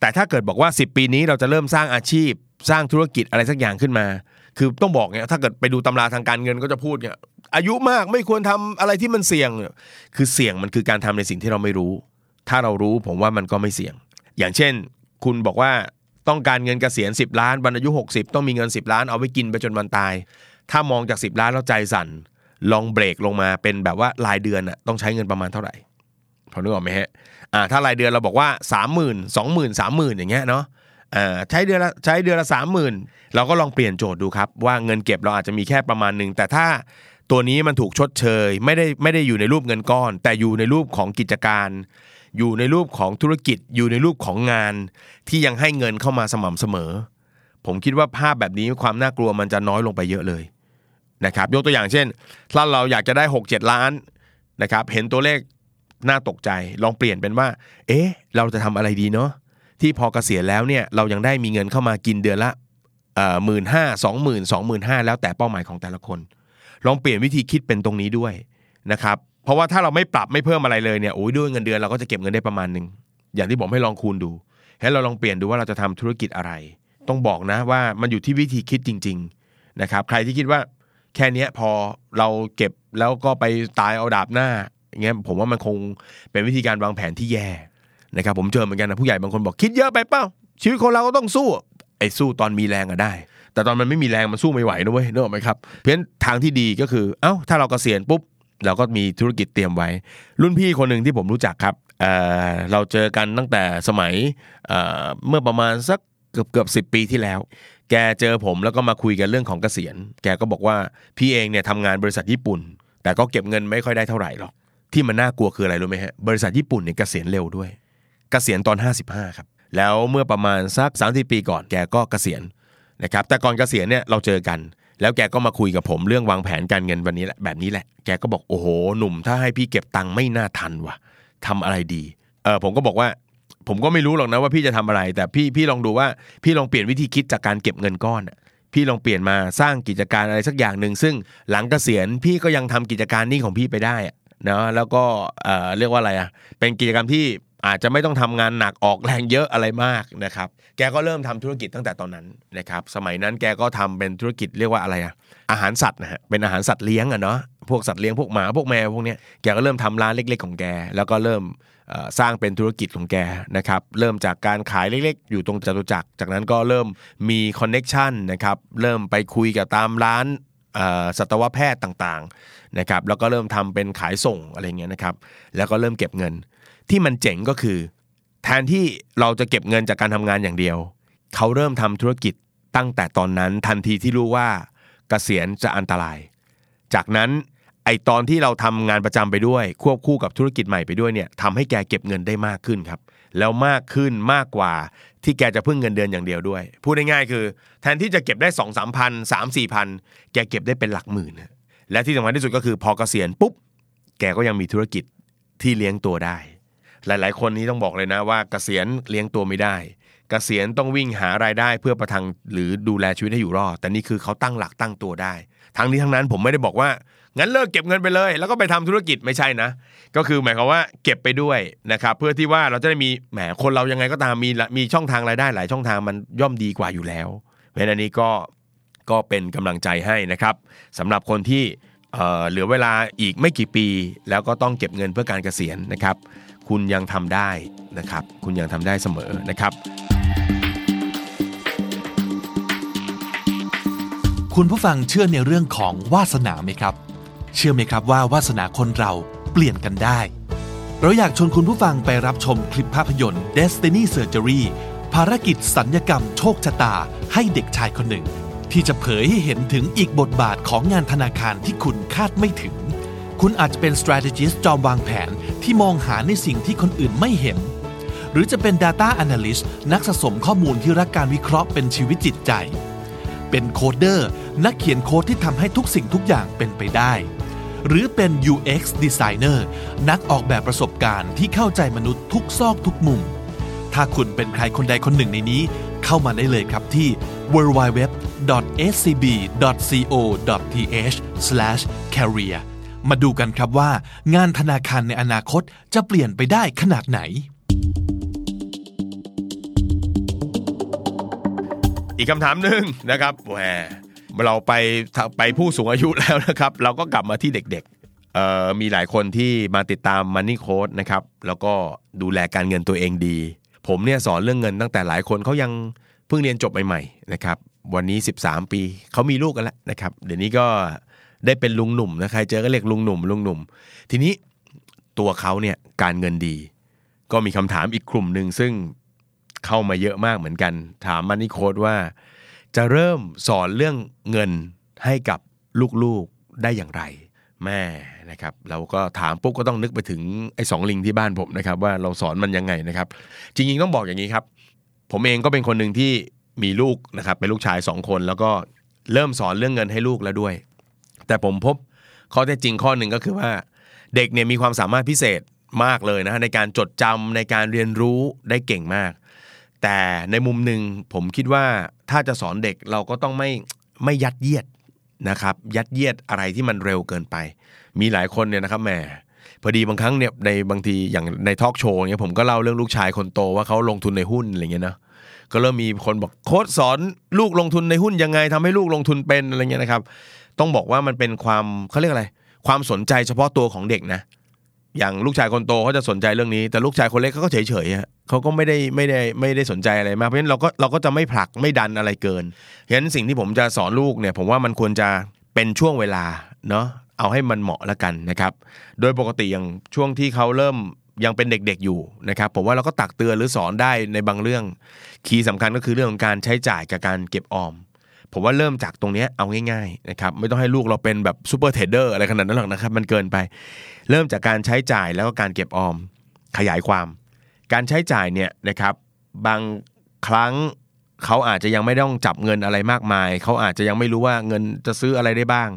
แต่ถ้าเกิดบอกว่า10ปีนี้เราจะเริ่มสร้างอาชีพสร้างธุรกิจอะไรสักอย่างขึ้นมาคือต้องบอกเนี่ยถ้าเกิดไปดูตำราทางการเงินก็จะพูดเนี่ยอายุมากไม่ควรทำอะไรที่มันเสี่ยงคือเสี่ยงมันคือการทำในสิ่งที่เราไม่รู้ถ้าเรารู้ผมว่ามันก็ไม่เสี่ยงอย่างเช่นคุณบอกว่าต้องการเงินเกษียณ10ล้านวันอายุ60ต้องมีเงิน10ล้านเอาไว้กินไปจนวันตายถ้ามองจาก10ล้านแล้วใจสั่นลองเบรกลงมาเป็นแบบว่ารายเดือนอะต้องใช้เงินประมาณเท่าไหร่พอนึกออกไหมฮะถ้ารายเดือนเราบอกว่า 30,000 20,000 30,000 อย่างเงี้ยเนาะใช้เดือนละ 30,000 เราก็ลองเปลี่ยนโจทย์ดูครับว่าเงินเก็บเราอาจจะมีแค่ประมาณนึงแต่ถ้าตัวนี้มันถูกชดเชยไม่ได้อยู่ในรูปเงินก้อนแต่อยู่ในรูปของกิจการอยู่ในรูปของธุรกิจอยู่ในรูปของงานที่ยังให้เงินเข้ามาสม่ำเสมอผมคิดว่าภาพแบบนี้ความน่ากลัวมันจะน้อยลงไปเยอะเลยนะครับยกตัวอย่างเช่นถ้าเราอยากจะได้ 6-7 ล้านนะครับเห็นตัวเลขน่าตกใจลองเปลี่ยนเป็นว่าเราจะทำอะไรดีเนาะที่พอเกษียณแล้วเนี่ยเรายังได้มีเงินเข้ามากินเดือนละ15,000 20,000 25,000แล้วแต่เป้าหมายของแต่ละคนลองเปลี่ยนวิธีคิดเป็นตรงนี้ด้วยนะครับเพราะว่าถ้าเราไม่ปรับไม่เพิ่มอะไรเลยเนี่ยโอ้ยด้วยเงินเดือนเราก็จะเก็บเงินได้ประมาณนึงอย่างที่ผมให้ลองคูณดูให้เราลองเปลี่ยนดูว่าเราจะทำธุรกิจอะไรต้องบอกนะว่ามันอยู่ที่วิธีคิดจริงๆนะครับใครที่คิดว่าแค่นี้พอเราเก็บแล้วก็ไปตายเอาดาบหน้าอย่างเงี้ยผมว่ามันคงเป็นวิธีการวางแผนที่แย่นะครับผมเจอเหมือนกันนะผู้ใหญ่บางคนบอกคิดเยอะไปเปล่าชีวิตคนเราก็ต้องสู้ไอ้สู้ตอนมีแรงก็ได้แต่ตอนมันไม่มีแรงมันสู้ไม่ไหวนะเว้ยนึกออกมั้ยครับเพราะฉะนั้นทางที่ดีก็คือถ้าเราเกษียณปุ๊บเราก็มีธุรกิจเตรียมไว้รุ่นพี่คนนึงที่ผมรู้จักครับเราเจอกันตั้งแต่สมัยเมื่อประมาณสักเกือบ10ปีที่แล้วแกเจอผมแล้วก็มาคุยกันเรื่องของเกษียณแกก็บอกว่าพี่เองเนี่ยทำงานบริษัทญี่ปุ่นแต่ก็เก็บเงินไม่ค่อยได้เท่าไหร่หรอกที่มันน่ากลัวคืออะไรรู้ไหมฮะบริษัทญี่ปุ่นเนี่ยเกษียณเร็วด้วยเกษียณตอน55ครับแล้วเมื่อประมาณสัก30ปีก่อนแกก็เกษียณนะครับแต่ก่อนเกษียณเนี่ยเราเจอกันแล้วแกก็มาคุยกับผมเรื่องวางแผนการเงินวันนี้แหละแบบนี้แหละแกก็บอกโอ้โหหนุ่มถ้าให้พี่เก็บตังค์ไม่น่าทันว่ะทำอะไรดีผมก็บอกว่าผมก็ไม่รู้หรอกนะว่าพี่จะทำอะไรแต่พี่ลองดูว่าพี่ลองเปลี่ยนวิธีคิดจากการเก็บเงินก้อนพี่ลองเปลี่ยนมาสร้างกิจการอะไรสักอย่างนึงซึ่งหลังเกษียณพี่ก็ยังทำกิจการนี้ของพี่ไปได้นะแล้วก็เรียกว่าอะไรเป็นกิจกรรมที่อาจจะไม่ต้องทำงานหนักออกแรงเยอะอะไรมากนะครับแกก็เริ่มทำธุรกิจตั้งแต่ตอนนั้นนะครับสมัยนั้นแกก็ทำเป็นธุรกิจเรียกว่าอะไรอาหารสัตว์นะฮะเป็นอาหารสัตว์เลี้ยงเนาะพวกสัตว์เลี้ยงพวกหมาพวกแมวพวกเนี้ยแกก็เริ่มทำร้านเล็กๆของแกแล้วก็เริ่มสร้างเป็นธุรกิจของแกนะครับเริ่มจากการขายเล็กๆอยู่ตรงจตุจักรจากนั้นก็เริ่มมีคอนเนคชั่นนะครับเริ่มไปคุยกับตามร้านสัตวแพทย์ต่างๆนะครับแล้วก็เริ่มทำเป็นขายส่งอะไรเงี้ยนะครับแล้วก็เริ่มเก็บเงินที่มันเจ๋งก็คือแท แทนที่เราจะเก็บเงินจากการทำงานอย่างเดียวเขาเริ่มทำธุรกิจตั้งแต่ตอนนั้นทันทีที่รู้ว่าเกษียณจะอันตรายจากนั้นไอตอนที่เราทำงานประจำไปด้วยควบคู่กับธุรกิจใหม่ไปด้วยเนี่ยทำให้แกเก็บเงินได้มากขึ้นครับแล้วมากขึ้นมากกว่าที่แกจะพึ่งเงินเดือนอย่างเดียวด้วยพูดง่ายๆคือแทนที่จะเก็บได้ 2-3 พัน 3-4 พันแกเก็บได้เป็นหลักหมื่นและที่สำคัญที่สุดก็คือพอเกษียณปุ๊บแกก็ยังมีธุรกิจที่เลี้ยงตัวได้หลายๆคนนี้ต้องบอกเลยนะว่าเกษียณเลี้ยงตัวไม่ได้เกษียณต้องวิ่งหารายได้เพื่อประทังหรือดูแลชีวิตให้อยู่รอดแต่นี่คือเขาตั้งหลักตั้งตัวได้ทั้งนี้ทั้งนั้นผมไม่ได้บอกว่างั้นเลิกเก็บเงินไปเลยแล้วก็ไปทำธุรกิจไม่ใช่นะก็คือหมายความว่าเก็บไปด้วยนะครับเพื่อที่ว่าเราจะได้มีแหมคนเรายังไงก็ตามมีช่องทางรายได้หลายช่องทางมันย่อมดีกว่าอยู่แล้วเพราะฉะนั้นนี่ก็เป็นกำลังใจให้นะครับสำหรับคนที่เหลือเวลาอีกไม่กี่ปีแล้วก็ต้องเก็บเงินเพื่อการเกษียณนะครับคุณยังทำได้นะครับคุณยังทำได้เสมอนะครับคุณผู้ฟังเชื่อในเรื่องของวาสนาไหมครับเชื่อไหมครับว่าวาสนาคนเราเปลี่ยนกันได้เราอยากชวนคุณผู้ฟังไปรับชมคลิปภาพยนตร์ Destiny Surgery ภารกิจสัญญกรรมโชคชะตาให้เด็กชายคนหนึ่งที่จะเผยให้เห็นถึงอีกบทบาทของงานธนาคารที่คุณคาดไม่ถึงคุณอาจจะเป็น strategist จอมวางแผนที่มองหาในสิ่งที่คนอื่นไม่เห็นหรือจะเป็น data analyst นักสะสมข้อมูลที่รักการวิเคราะห์เป็นชีวิตจิตใจเป็นโคดเดอร์นักเขียนโค้ดที่ทำให้ทุกสิ่งทุกอย่างเป็นไปได้หรือเป็น UX designer นักออกแบบประสบการณ์ที่เข้าใจมนุษย์ทุกซอกทุกมุมถ้าคุณเป็นใครคนใดคนหนึ่งในนี้เข้ามาได้เลยครับที่ www.scb.co.th/career มาดูกันครับว่างานธนาคารในอนาคตจะเปลี่ยนไปได้ขนาดไหนอีกคำถามนึงนะครับแหมเราไปผู้สูงอายุแล้วนะครับเราก็กลับมาที่เด็กๆมีหลายคนที่มาติดตาม Money Coach นะครับแล้วก็ดูแลการเงินตัวเองดีผมเนี่ยสอนเรื่องเงินตั้งแต่หลายคนเขายังเพิ่งเรียนจบใหม่ๆนะครับวันนี้13ปีเขามีลูกกันแล้วนะครับเดี๋ยวนี้ก็ได้เป็นลุงหนุ่มนะใครเจอก็เรียกลุงหนุ่มทีนี้ตัวเขาเนี่ยการเงินดีก็มีคำถามอีกกลุ่มนึงซึ่งเข้ามาเยอะมากเหมือนกันถามMoney Coachว่าจะเริ่มสอนเรื่องเงินให้กับลูกๆได้อย่างไรแม่นะครับเราก็ถามปุ๊บก็ต้องนึกไปถึงไอ้สองลิงที่บ้านผมนะครับว่าเราสอนมันยังไงนะครับจริงๆต้องบอกอย่างนี้ครับผมเองก็เป็นคนหนึ่งที่มีลูกนะครับเป็นลูกชาย2คนแล้วก็เริ่มสอนเรื่องเงินให้ลูกแล้วด้วยแต่ผมพบข้อเท็จจริงข้อหนึ่งก็คือว่าเด็กเนี่ยมีความสามารถพิเศษมากเลยนะในการจดจำในการเรียนรู้ได้เก่งมากแต่ในมุมหนึ่งผมคิดว่าถ้าจะสอนเด็กเราก็ต้องไม่ยัดเยียดนะครับยัดเยียดอะไรที่มันเร็วเกินไปมีหลายคนเนี่ยนะครับแหมพอดีบางครั้งเนี่ยในบางทีอย่างในทอล์คโชว์เนี่ยผมก็เล่าเรื่องลูกชายคนโตว่าเขาลงทุนในหุ้นอะไรเงี้ยนะก็เริ่มมีคนบอกโค้ชสอนลูกลงทุนในหุ้นยังไงทำให้ลูกลงทุนเป็นอะไรเงี้ยนะครับต้องบอกว่ามันเป็นความเขาเรียกอะไรความสนใจเฉพาะตัวของเด็กนะอย่างลูกชายคนโตเขาจะสนใจเรื่องนี้แต่ลูกชายคนเล็กเขาก็เฉยๆฮะเขาก็ไม่ได้สนใจอะไรมากเพราะฉะนั้นเราก็จะไม่ผลักไม่ดันอะไรเกินฉะนั้นสิ่งที่ผมจะสอนลูกเนี่ยผมว่ามันควรจะเป็นช่วงเวลาเนาะเอาให้มันเหมาะละกันนะครับโดยปกติอย่างช่วงที่เขาเริ่มยังเป็นเด็กๆอยู่นะครับผมว่าเราก็ตักเตือนหรือสอนได้ในบางเรื่องคีย์สำคัญก็คือเรื่องของการใช้จ่ายกับการเก็บออมผมว่าเริ่มจากตรงนี้เอาง่ายๆนะครับไม่ต้องให้ลูกเราเป็นแบบซูเปอร์เทรดเดอร์อะไรขนาดนั้นหรอกนะครับมันเกินไปเริ่มจากการใช้จ่ายแล้วก็การเก็บออมขยายความการใช้จ่ายเนี่ยนะครับบางครั้งเขาอาจจะยังไม่ต้องจับเงินอะไรมากมายเขาอาจจะยังไม่รู้ว่าเงินจะซื้ออะไรได้บ้าง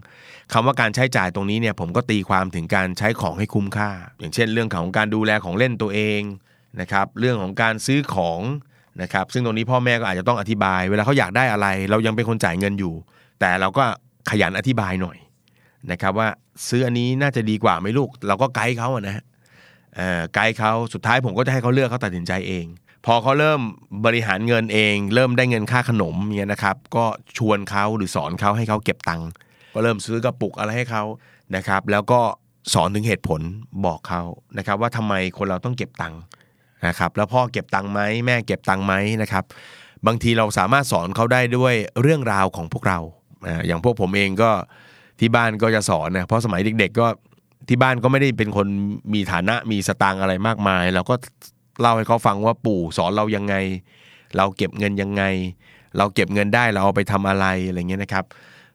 คำว่าการใช้จ่ายตรงนี้เนี่ยผมก็ตีความถึงการใช้ของให้คุ้มค่าอย่างเช่นเรื่องของการดูแลของเล่นตัวเองนะครับเรื่องของการซื้อของนะครับซึ่งตรงนี้พ่อแม่ก็อาจจะต้องอธิบายเวลาเขาอยากได้อะไรเรายังเป็นคนจ่ายเงินอยู่แต่เราก็ขยันอธิบายหน่อยนะครับว่าซื้ออันนี้น่าจะดีกว่าไหมลูกเราก็ไกด์เขาอะนะไกด์เขาสุดท้ายผมก็จะให้เขาเลือกเขาตัดสินใจเองพอเขาเริ่มบริหารเงินเองเริ่มได้เงินค่าขนมเนี่ยนะครับก็ชวนเขาหรือสอนเขาให้เขาเก็บตังค์ก็เริ่มซื้อกระปุกอะไรให้เขานะครับแล้วก็สอนถึงเหตุผลบอกเขานะครับว่าทำไมคนเราต้องเก็บตังค์นะครับแล้วพ่อเก็บตังค์ไหมแม่เก็บตังค์ไหมนะครับบางทีเราสามารถสอนเขาได้ด้วยเรื่องราวของพวกเราอย่างพวกผมเองก็ที่บ้านก็จะสอนนะเพราะสมัยเด็กๆก็ที่บ้านก็ไม่ได้เป็นคนมีฐานะมีสตางค์อะไรมากมายเราก็ เล่าให้เขาฟังว่าปู่สอนเรายังไงเราเก็บเงินยังไงเราเก็บเงินได้เราเอาไปทำอะไรอะไรเงี้ยนะครับ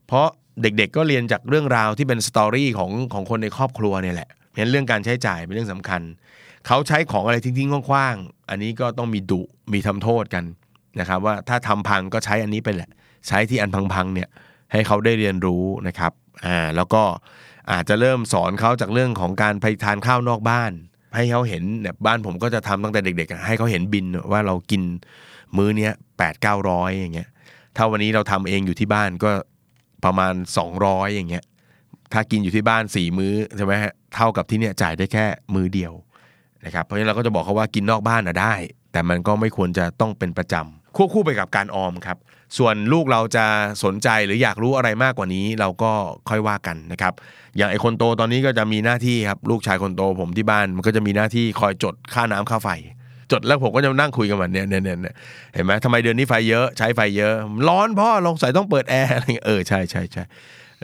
เพราะเด็กๆก็เรียนจากเรื่องราวที่เป็นสตอรี่ของคนในครอบครัวเนี่ยแหละเพราะฉะนั้นเรื่องการใช้จ่ายเป็นเรื่องสำคัญเขาใช้ของอะไรทิ้งๆคว่างๆอันนี้ก็ต้องมีดุมีทำโทษกันนะครับว่าถ้าทำพังก็ใช้อันนี้ไปแหละใช้ที่อันพังๆเนี่ยให้เขาได้เรียนรู้นะครับแล้วก็อาจจะเริ่มสอนเขาจากเรื่องของการไปทานข้าวนอกบ้านให้เขาเห็นแบบบ้านผมก็จะทำตั้งแต่เด็กๆให้เขาเห็นบินว่าเรากินมื้อเนี้ย 8-900 อย่างเงี้ยถ้าวันนี้เราทำเองอยู่ที่บ้านก็ประมาณ200อย่างเงี้ยถ้ากินอยู่ที่บ้าน4มื้อใช่มั้ยฮะเท่ากับที่เนี่ยจ่ายได้แค่มื้อเดียวนะครับเพราะฉะนั้นเราก็จะบอกเขาว่ากินนอกบ้านน่ะได้แต่มันก็ไม่ควรจะต้องเป็นประจำควบคู่ไปกับการออมครับส่วนลูกเราจะสนใจหรืออยากรู้อะไรมากกว่านี้เราก็ค่อยว่ากันนะครับอย่างไอ้คนโตตอนนี้ก็จะมีหน้าที่ครับลูกชายคนโตผมที่บ้านมันก็จะมีหน้าที่คอยจดค่าน้ำค่าไฟจดแล้วผมก็จะนั่งคุยกันแบบเนี้ยเห็นไหมทำไมเดือนนี้ไฟเยอะใช้ไฟเยอะร้อนพ่อลงใส่ต้องเปิดแอร์อะไรเงี้ยใช่ใช่ใช่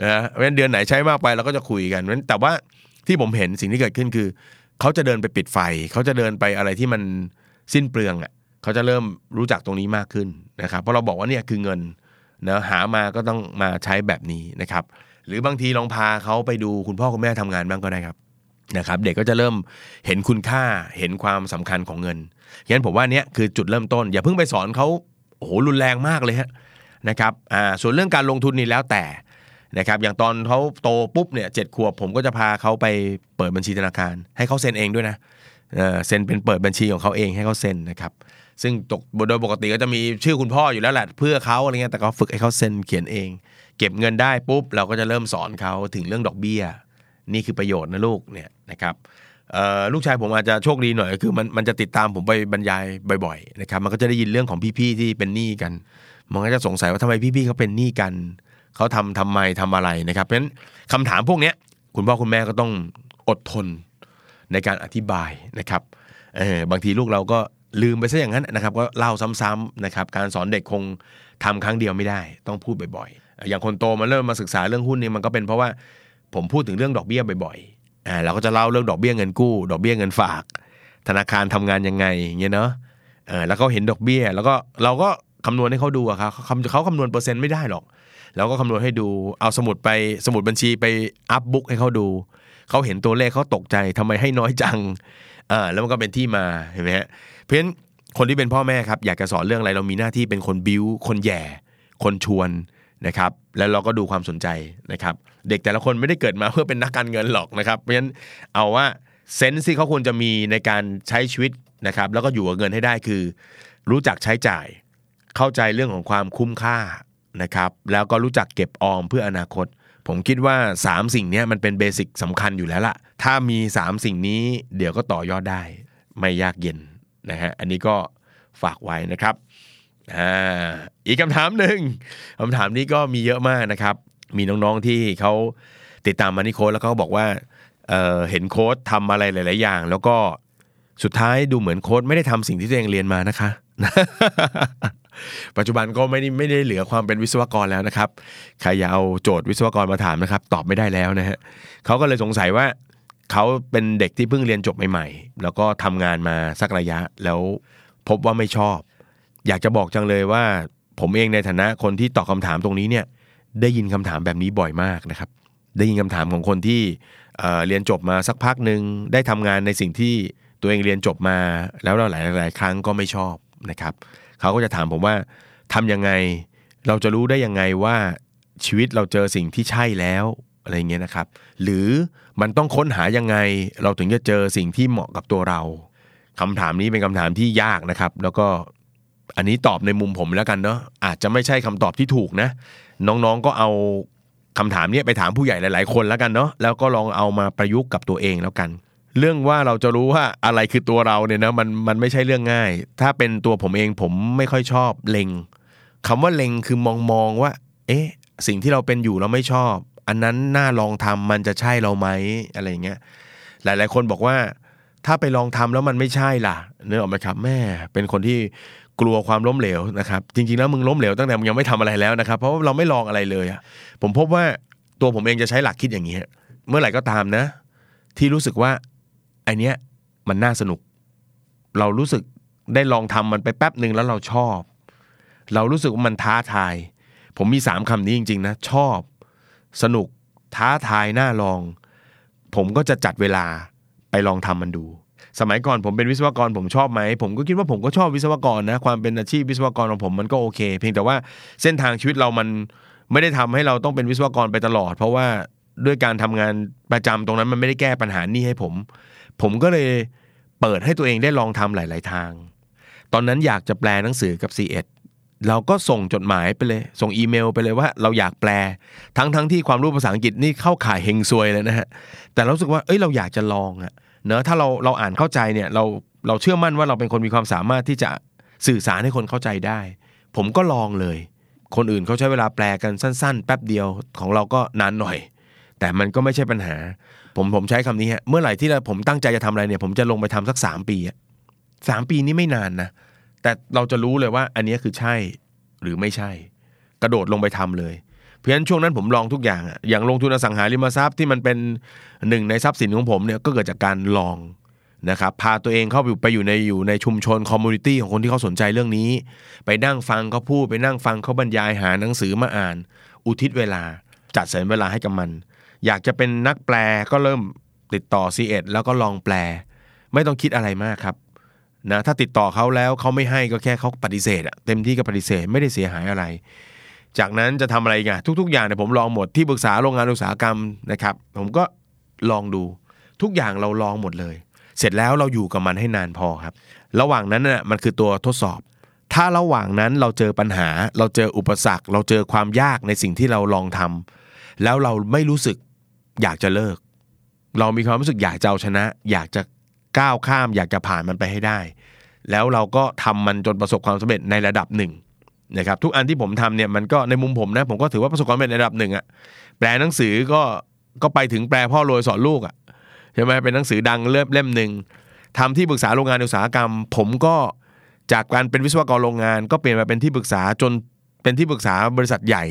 นะเพราะฉะนั้นเดือนไหนใช้มากไปเราก็จะคุยกันเพราะฉะนั้นแต่ว่าที่ผมเห็นสิ่งที่เกิดขึ้นคือเขาจะเดินไปปิดไฟเขาจะเดินไปอะไรที่มันสิ้นเปลืองอ่ะเขาจะเริ่มรู้จักตรงนี้มากขึ้นนะครับเพราะเราบอกว่าเนี่ยคือเงินนะหามาก็ต้องมาใช้แบบนี้นะครับหรือบางทีลองพาเขาไปดูคุณพ่อคุณแม่ทำงานบ้างก็ได้ครับนะครับเด็กก็จะเริ่มเห็นคุณค่าเห็นความสำคัญของเงินงั้นผมว่าเนี่ยคือจุดเริ่มต้นอย่าเพิ่งไปสอนเขาโอ้โหรุนแรงมากเลยฮะนะครับส่วนเรื่องการลงทุนนี่แล้วแต่นะครับอย่างตอนเขาโตปุ๊บเนี่ย7ขวบผมก็จะพาเขาไปเปิดบัญชีธนาคารให้เขาเซ็นเองด้วยนะเซ็นเป็นเปิดบัญชีของเขาเองให้เขาเซ็นนะครับซึ่งโดยปกติก็จะมีชื่อคุณพ่ออยู่แล้วแหละเพื่อเขาอะไรเงี้ยแต่ก็ฝึกให้เขาเซ็นเขียนเองเก็บเงินได้ปุ๊บเราก็จะเริ่มสอนเขาถึงเรื่องดอกเบี้ยนี่คือประโยชน์นะลูกเนี่ยนะครับลูกชายผมอาจจะโชคดีหน่อยก็คือมันจะติดตามผมไปบรรยายบ่อยๆนะครับมันก็จะได้ยินเรื่องของพี่ๆที่เป็นหนี้กันมันก็จะสงสัยว่าทำไมพี่ๆเขาเป็นหนี้กันเขาทำไมทำอะไรนะครับเพราะฉะนั้นคำถามพวกนี้คุณพ่อคุณแม่ก็ต้องอดทนในการอธิบายนะครับบางทีลูกเราก็ลืมไปซะอย่างนั้นนะครับก็เล่าซ้ำๆนะครับการสอนเด็กคงทำครั้งเดียวไม่ได้ต้องพูดบ่อยๆอย่างคนโตมันเริ่มมาศึกษาเรื่องหุ้นนี่มันก็เป็นเพราะว่าผมพูดถึงเรื่องดอกเบี้ยบ่อยๆเราก็จะเล่าเรื่องดอกเบี้ยเงินกู้ดอกเบี้ยเงินฝากธนาคารทำงานยังไงอย่างเงี้ยเนาะแล้วเขาเห็นดอกเบี้ยแล้วก็เราก็คำนวณให้เขาดูอะครับเขาคำนวณเปอร์เซ็นต์ไม่ได้หรอกเราก็คำนวณให้ดูเอาสมุดบัญชีไปอัพบุ๊กให้เขาดูเขาเห็นตัวเลขเขาตกใจทำไมให้น้อยจังแล้วมันก็เป็นที่มาเห็นไหมฮะเพราะฉะนั้นคนที่เป็นพ่อแม่ครับอยากจะสอนเรื่องอะไรเรามีหน้าที่เป็นคนบิ้วคนแย่คนชวนนะครับแล้วเราก็ดูความสนใจนะครับเด็กแต่ละคนไม่ได้เกิดมาเพื่อเป็นนักการเงินหรอกนะครับเพราะฉะนั้นเอาว่าเซนส์ที่เขาควรจะมีในการใช้ชีวิตนะครับแล้วก็อยู่กับเงินให้ได้คือรู้จักใช้จ่ายเข้าใจเรื่องของความคุ้มค่านะครับแล้วก็รู้จักเก็บออมเพื่ออนาคตผมคิดว่า3สิ่งนี้มันเป็นเบสิกสำคัญอยู่แล้วล่ะถ้ามี3สิ่งนี้เดี๋ยวก็ต่อยอดได้ไม่ยากเย็นนะฮะอันนี้ก็ฝากไว้นะครับอีกคำถามหนึ่งคำถามนี้ก็มีเยอะมากนะครับมีน้องๆที่เขาติดตามมาที่โค้ชแล้วเขาบอกว่าเห็นโค้ชทำอะไรหลายๆอย่างแล้วก็สุดท้ายดูเหมือนโค้ชไม่ได้ทำสิ่งที่ตัวเองเรียนมานะคะ ปัจจุบันก็ไม่ได้เหลือความเป็นวิศวกรแล้วนะครับใครอย่าเอาโจทย์วิศวกรมาถามนะครับตอบไม่ได้แล้วนะฮะเขาก็เลยสงสัยว่าเขาเป็นเด็กที่เพิ่งเรียนจบใหม่ๆแล้วก็ทำงานมาสักระยะแล้วพบว่าไม่ชอบอยากจะบอกจังเลยว่าผมเองในฐานะคนที่ตอบคำถามตรงนี้เนี่ยได้ยินคำถามแบบนี้บ่อยมากนะครับได้ยินคำถามของคนที่เรียนจบมาสักพักนึงได้ทำงานในสิ่งที่ตัวเองเรียนจบมาแล้วหลายครั้งก็ไม่ชอบนะครับเขาก็จะถามผมว่าทำยังไงเราจะรู้ได้ยังไงว่าชีวิตเราเจอสิ่งที่ใช่แล้วอะไรเงี้ยนะครับหรือมันต้องค้นหายังไงเราถึงจะเจอสิ่งที่เหมาะกับตัวเราคำถามนี้เป็นคำถามที่ยากนะครับแล้วก็อันนี้ตอบในมุมผมแล้วกันเนาะอาจจะไม่ใช่คำตอบที่ถูกนะน้องๆก็เอาคำถามนี้ไปถามผู้ใหญ่หลายๆคนแล้วกันเนาะแล้วก็ลองเอามาประยุกต์กับตัวเองแล้วกันเรื่องว่าเราจะรู้ว่าอะไรคือตัวเราเนี่ยนะมันไม่ใช่เรื่องง่ายถ้าเป็นตัวผมเองผมไม่ค่อยชอบเล็งคำว่าเล็งคือมองว่าเอ๊ะสิ่งที่เราเป็นอยู่เราไม่ชอบอันนั้นน่าลองทำมันจะใช่เราไหมอะไรอย่างเงี้ยหลายๆคนบอกว่าถ้าไปลองทำแล้วมันไม่ใช่ล่ะนึกออกไหมครับแม่เป็นคนที่กลัวความล้มเหลวนะครับจริงๆแล้วมึงล้มเหลวตั้งแต่มึงยังไม่ทำอะไรแล้วนะครับเพราะว่าเราไม่ลองอะไรเลยอ่ะผมพบว่าตัวผมเองจะใช้หลักคิดอย่างนี้เมื่อไหร่ก็ตามนะที่รู้สึกว่าไอเนี้ยมันน่าสนุก เรารู้สึกได้ลองทำมันไปแป๊บนึงแล้วเราชอบเรารู้สึกว่ามันท้าทายผมมี3คำนี้จริงๆนะชอบสนุกท้าทายน่าลองผมก็จะจัดเวลาไปลองทำมันดูสมัยก่อนผมเป็นวิศวกรผมชอบไหมผมก็คิดว่าผมก็ชอบวิศวกรนะความเป็นอาชีพวิศวกรของผมมันก็โอเคเพียงแต่ว่าเส้นทางชีวิตเรามันไม่ได้ทำให้เราต้องเป็นวิศวกรไปตลอดเพราะว่าด้วยการทำงานประจำตรงนั้นมันไม่ได้แก้ปัญหานี้ให้ผมก็เลยเปิดให้ตัวเองได้ลองทำหลายๆทางตอนนั้นอยากจะแปลหนังสือกับ C1 เราก็ส่งจดหมายไปเลยส่งอีเมลไปเลยว่าเราอยากแปลทั้งที่ความรู้ภาษาอังกฤษนี่เข้าข่ายเฮงซวยเลยนะฮะแต่รู้สึกว่าเอ้ยเราอยากจะลองอะเนอะถ้าเราอ่านเข้าใจเนี่ยเราเชื่อมั่นว่าเราเป็นคนมีความสามารถที่จะสื่อสารให้คนเข้าใจได้ผมก็ลองเลยคนอื่นเขาใช้เวลาแปลกันสั้นๆแป๊บเดียวของเราก็นานหน่อยแต่มันก็ไม่ใช่ปัญหาผมใช้คำนี้ฮะเมื่อไหร่ที่ผมตั้งใจจะทำอะไรเนี่ยผมจะลงไปทำสัก3 ปี3 ปีนี้ไม่นานนะแต่เราจะรู้เลยว่าอันนี้คือใช่หรือไม่ใช่กระโดดลงไปทำเลยเพราะฉะนั้นช่วงนั้นผมลองทุกอย่างอย่างลงทุนอสังหาริมทรัพย์ที่มันเป็น1ในทรัพย์สินของผมเนี่ยก็เกิดจากการลองนะครับพาตัวเองเข้าไปอยู่ในชุมชนคอมมูนิตี้ของคนที่เขาสนใจเรื่องนี้ไปนั่งฟังเขาพูดไปนั่งฟังเขาบรรยายหาหนังสือมาอ่านอุทิศเวลาจัดสรรเวลาให้กับมันอยากจะเป็นนักแปลก็เริ่มติดต่อ C1 แล้วก็ลองแปลไม่ต้องคิดอะไรมากครับนะถ้าติดต่อเขาแล้วเขาไม่ให้ก็แค่เขาปฏิเสธเต็มที่ก็ปฏิเสธไม่ได้เสียหายอะไรจากนั้นจะทำอะไรกันทุกๆอย่างเนี่ยผมลองหมดที่ปรึกษาโรงงานอุตสาหกรรมนะครับผมก็ลองดูทุกอย่างเราลองหมดเลยเสร็จแล้วเราอยู่กับมันให้นานพอครับระหว่างนั้นน่ะมันคือตัวทดสอบถ้าระหว่างนั้นเราเจอปัญหาเราเจออุปสรรคเราเจอความยากในสิ่งที่เราลองทำแล้วเราไม่รู้สึกอยากจะเลิกเรามีความรู้สึกอยากจะเอาชนะอยากจะก้าวข้ามอยากจะผ่านมันไปให้ได้แล้วเราก็ทำมันจนประสบความสำเร็จในระดับหนึ่งนะครับทุกอันที่ผมทำเนี่ยมันก็ในมุมผมนะผมก็ถือว่าประสบความสำเร็จในระดับหนึ่งอะแปลหนังสือก็ไปถึงแปลพ่อรวยสอนลูกอะใช่ไหมเป็นหนังสือดังเล่มหนึ่งทำที่ปรึกษาโรงงานอุตสาหกรรมผมก็จากการเป็นวิศวกรโรงงานก็เปลี่ยนมาเป็นที่ปรึกษาจนเป็นที่ปรึกษาบริษัทใหญ่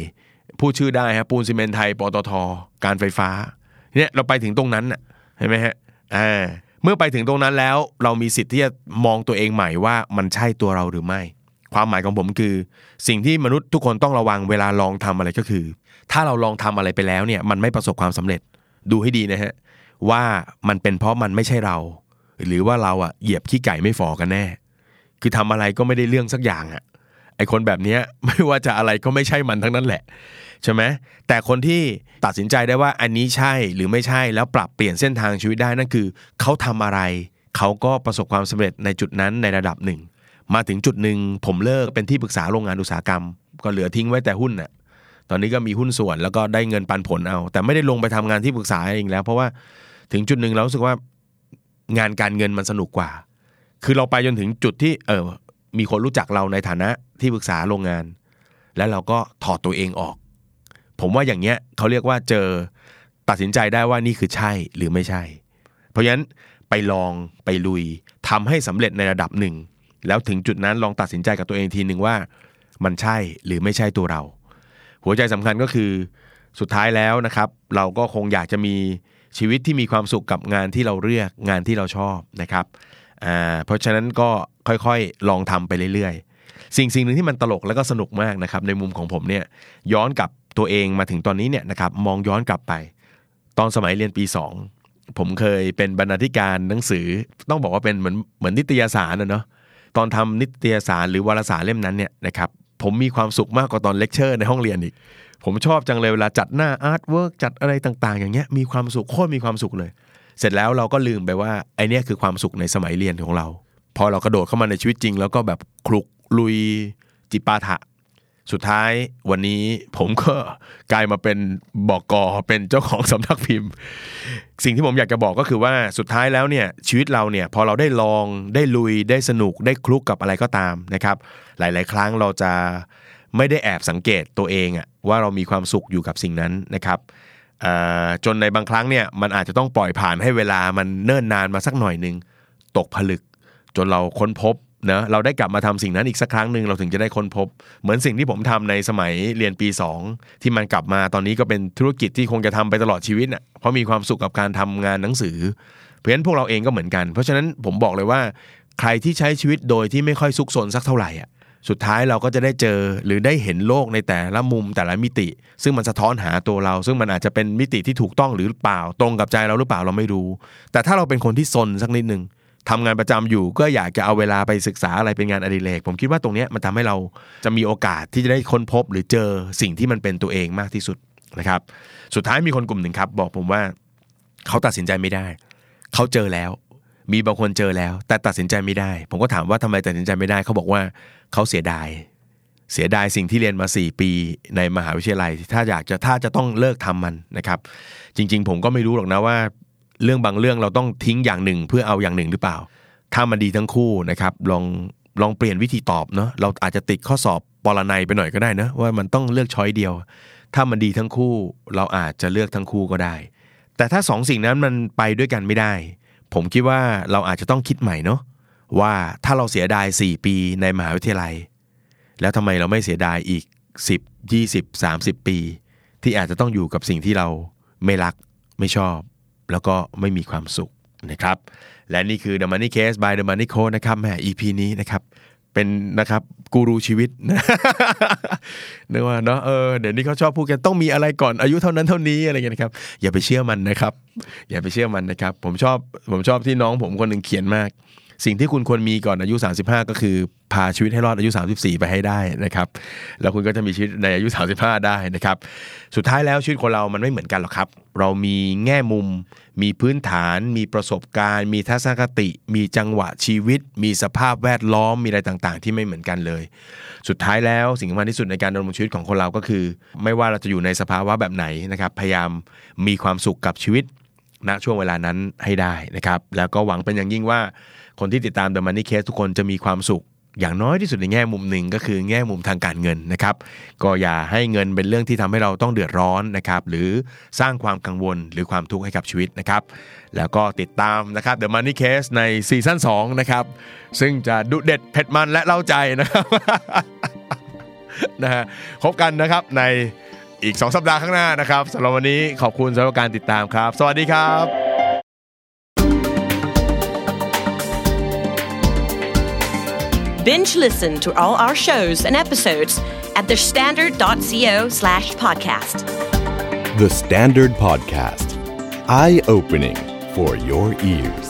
พูดชื่อได้ฮะปูนซีเมนต์ไทยปตท.การไฟฟ้าเนี่ยเราไปถึงตรงนั้นอะเห็นไหมฮะเมื่อไปถึงตรงนั้นแล้วเรามีสิทธิ์ที่จะมองตัวเองใหม่ว่ามันใช่ตัวเราหรือไม่ความหมายของผมคือสิ่งที่มนุษย์ทุกคนต้องระวังเวลาลองทำอะไรก็คือถ้าเราลองทำอะไรไปแล้วเนี่ยมันไม่ประสบความสำเร็จดูให้ดีนะฮะว่ามันเป็นเพราะมันไม่ใช่เราหรือว่าเราเหยียบขี้ไก่ไม่ฝ่อกันแน่คือทำอะไรก็ไม่ได้เรื่องสักอย่างไอคนแบบนี้ไม่ว่าจะอะไรก็ไม่ใช่มันทั้งนั้นแหละใช่ไหมแต่คนที่ตัดสินใจได้ว่าอันนี้ใช่หรือไม่ใช่แล้วปรับเปลี่ยนเส้นทางชีวิตได้นั่นคือเขาทำอะไรเขาก็ประสบความสำเร็จในจุดนั้นในระดับหนึ่งมาถึงจุดหนึ่งผมเลิกเป็นที่ปรึกษาโรงงานอุตสาหกรรมก็เหลือทิ้งไว้แต่หุ้นตอนนี้ก็มีหุ้นส่วนแล้วก็ได้เงินปันผลเอาแต่ไม่ได้ลงไปทำงานที่ปรึกษาเองแล้วเพราะว่าถึงจุดหนึ่งเรารู้สึกว่างานการเงินมันสนุกกว่าคือเราไปจนถึงจุดที่มีคนรู้จักเราในฐานะที่ปรึกษาโรงงานแล้วเราก็ถอดตัวเองออกผมว่าอย่างเงี้ยเขาเรียกว่าเจอตัดสินใจได้ว่านี่คือใช่หรือไม่ใช่เพราะฉะนั้นไปลองไปลุยทำให้สำเร็จในระดับหนึ่งแล้วถึงจุดนั้นลองตัดสินใจกับตัวเองทีนึงว่ามันใช่หรือไม่ใช่ตัวเราหัวใจสำคัญก็คือสุดท้ายแล้วนะครับเราก็คงอยากจะมีชีวิตที่มีความสุขกับงานที่เราเลือกงานที่เราชอบนะครับเพราะฉะนั้นก็ค่อยๆลองทำไปเรื่อยๆสิ่งหนึ่งที่มันตลกแล้วก็สนุกมากนะครับในมุมของผมเนี่ยย้อนกลับตัวเองมาถึงตอนนี้เนี่ยนะครับมองย้อนกลับไปตอนสมัยเรียนปี2ผมเคยเป็นบรรณาธิการหนังสือต้องบอกว่าเป็นเหมือนนิตยสารเนาะตอนทำนิตยสารหรือวารสารเล่มนั้นเนี่ยนะครับผมมีความสุขมากกว่าตอนเลคเชอร์ในห้องเรียนอีกผมชอบจังเลยเวลาจัดหน้าอาร์ตเวิร์กจัดอะไรต่างๆอย่างเงี้ยมีความสุขโคตรมีความสุขเลยเสร็จแล้วเราก็ลืมไปว่าไอเนี้ยคือความสุขในสมัยเรียนของเราพอเรากระโดดเข้ามาในชีวิตจริงแล้วก็แบบคลุกลุยจิปาถะสุดท้ายวันนี้ผมก็กลายมาเป็นบก.เป็นเจ้าของสำนักพิมพ์สิ่งที่ผมอยากจะบอกก็คือว่าสุดท้ายแล้วเนี่ยชีวิตเราเนี่ยพอเราได้ลองได้ลุยได้สนุกได้คลุกกับอะไรก็ตามนะครับหลายๆครั้งเราจะไม่ได้แอบสังเกตตัวเองว่าเรามีความสุขอยู่กับสิ่งนั้นนะครับจนในบางครั้งเนี่ยมันอาจจะต้องปล่อยผ่านให้เวลามันเนิ่นนานมาสักหน่อยนึงตกผลึกจนเราค้นพบนะเราได้กลับมาทำสิ่งนั้นอีกสักครั้งนึงเราถึงจะได้ค้นพบเหมือนสิ่งที่ผมทำในสมัยเรียนปี2ที่มันกลับมาตอนนี้ก็เป็นธุรกิจที่คงจะทำไปตลอดชีวิตเพราะมีความสุขกับการทำงานหนังสือเพราะฉะนั้นพวกเราเองก็เหมือนกันเพราะฉะนั้นผมบอกเลยว่า ใครที่ใช้ชีวิตโดยที่ไม่ค่อยซุกซนสักเท่าไหร่อ่ะสุดท้ายเราก็จะได้เจอหรือได้เห็นโลกในแต่ละมุมแต่ละมิติซึ่งมันสะท้อนหาตัวเราซึ่งมันอาจจะเป็นมิติที่ถูกต้องหรือเปล่าตรงกับใจเราหรือเปล่าเราไม่รู้แต่ถ้าเราเป็นคนที่ซนสักนิดนึงทำงานประจำอยู่ก็อยากจะเอาเวลาไปศึกษาอะไรเป็นงานอดิเรกผมคิดว่าตรงนี้มันทำให้เราจะมีโอกาสที่จะได้ค้นพบหรือเจอสิ่งที่มันเป็นตัวเองมากที่สุดนะครับสุดท้ายมีคนกลุ่มหนึ่งครับบอกผมว่าเขาตัดสินใจไม่ได้เขาเจอแล้วมีบางคนเจอแล้วแต่ตัดสินใจไม่ได้ผมก็ถามว่าทำไมตัดสินใจไม่ได้เขาบอกว่าเขาเสียดายสิ่งที่เรียนมา4ปีในมหาวิทยาลัยถ้าจะต้องเลิกทำมันนะครับจริงๆผมก็ไม่รู้หรอกนะว่าเรื่องบางเรื่องเราต้องทิ้งอย่างหนึ่งเพื่อเอาอย่างหนึ่งหรือเปล่าถ้ามันดีทั้งคู่นะครับลองเปลี่ยนวิธีตอบเนาะเราอาจจะติดข้อสอบปรนัยไปหน่อยก็ได้นะว่ามันต้องเลือกช้อยเดียวถ้ามันดีทั้งคู่เราอาจจะเลือกทั้งคู่ก็ได้แต่ถ้า2สิ่งนั้นมันไปด้วยกันไม่ได้ผมคิดว่าเราอาจจะต้องคิดใหม่เนาะว่าถ้าเราเสียดาย4ปีในมหาวิทยาลัยแล้วทำไมเราไม่เสียดายอีก10 20 30ปีที่อาจจะต้องอยู่กับสิ่งที่เราไม่รักไม่ชอบแล้วก็ไม่มีความสุขนะครับและนี่คือ The Money Case by The Money Coach นะครับแหม EP นี้นะครับเป็นนะครับกูรูชีวิตนึกว่าเนาะเดี๋ยวนี้เขาชอบพูดกันต้องมีอะไรก่อนอายุเท่านั้นเท่านี้อะไรเงี้ยนะครับอย่าไปเชื่อมันนะครับผมชอบที่น้องผมคนนึงเขียนมากสิ่งที่คุณควรมีก่อนอายุ35ก็คือพาชีวิตให้รอดอายุ34ไปให้ได้นะครับแล้วคุณก็จะมีชีวิตในอายุ35ได้นะครับสุดท้ายแล้วชีวิตคนเรามันไม่เหมือนกันหรอกครับเรามีแง่มุมมีพื้นฐานมีประสบการณ์มีทัศนคติมีจังหวะชีวิตมีสภาพแวดล้อมมีอะไรต่างๆที่ไม่เหมือนกันเลยสุดท้ายแล้วสิ่งสำคัญที่สุดในการดำรงชีวิตของคนเราก็คือไม่ว่าเราจะอยู่ในสภาวะแบบไหนนะครับพยายามมีความสุขกับชีวิตณช่วงเวลานั้นให้ได้นะครับแล้วก็หวังเป็นอย่างยิ่งว่าคนที่ติดตาม The Money Case ทุกคนจะมีความสุขอย่างน้อยที่สุดในแง่มุมหนึ่งก็คือแง่มุมทางการเงินนะครับก็อย่าให้เงินเป็นเรื่องที่ทำให้เราต้องเดือดร้อนนะครับหรือสร้างความกังวลหรือความทุกข์ให้กับชีวิตนะครับแล้วก็ติดตามนะครับ The Money Case ในซีซั่น2นะครับซึ่งจะดุเด็ดเผ็ดมันและเล่าใจนะครับ นะฮะพบกันนะครับในอีก2 สัปดาห์ข้างหน้านะครับสำหรับวันนี้ขอบคุณสำหรับการติดตามครับสวัสดีครับBinge listen to all our shows and episodes at thestandard.co/podcast. The Standard Podcast. Eye-opening for your ears.